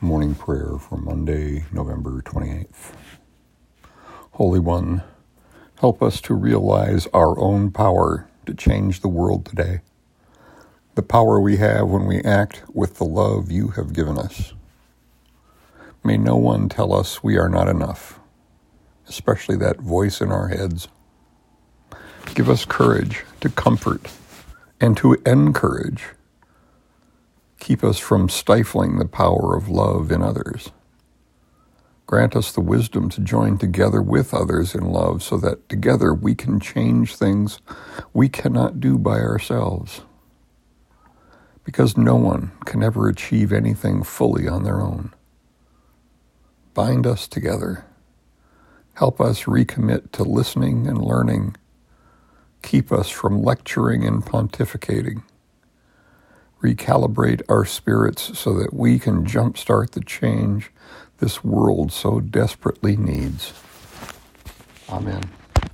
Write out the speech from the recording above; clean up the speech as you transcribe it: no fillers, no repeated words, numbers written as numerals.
Morning prayer for Monday, November 28th. Holy One, help us to realize our own power to change the world today. The power we have when we act with the love you have given us. May no one tell us we are not enough, especially that voice in our heads. Give us courage to comfort and to encourage. Keep us from stifling the power of love in others. Grant us the wisdom to join together with others in love so that together we can change things we cannot do by ourselves. Because no one can ever achieve anything fully on their own. Bind us together. Help us recommit to listening and learning. Keep us from lecturing and pontificating. Recalibrate our spirits so that we can jumpstart the change this world so desperately needs. Amen.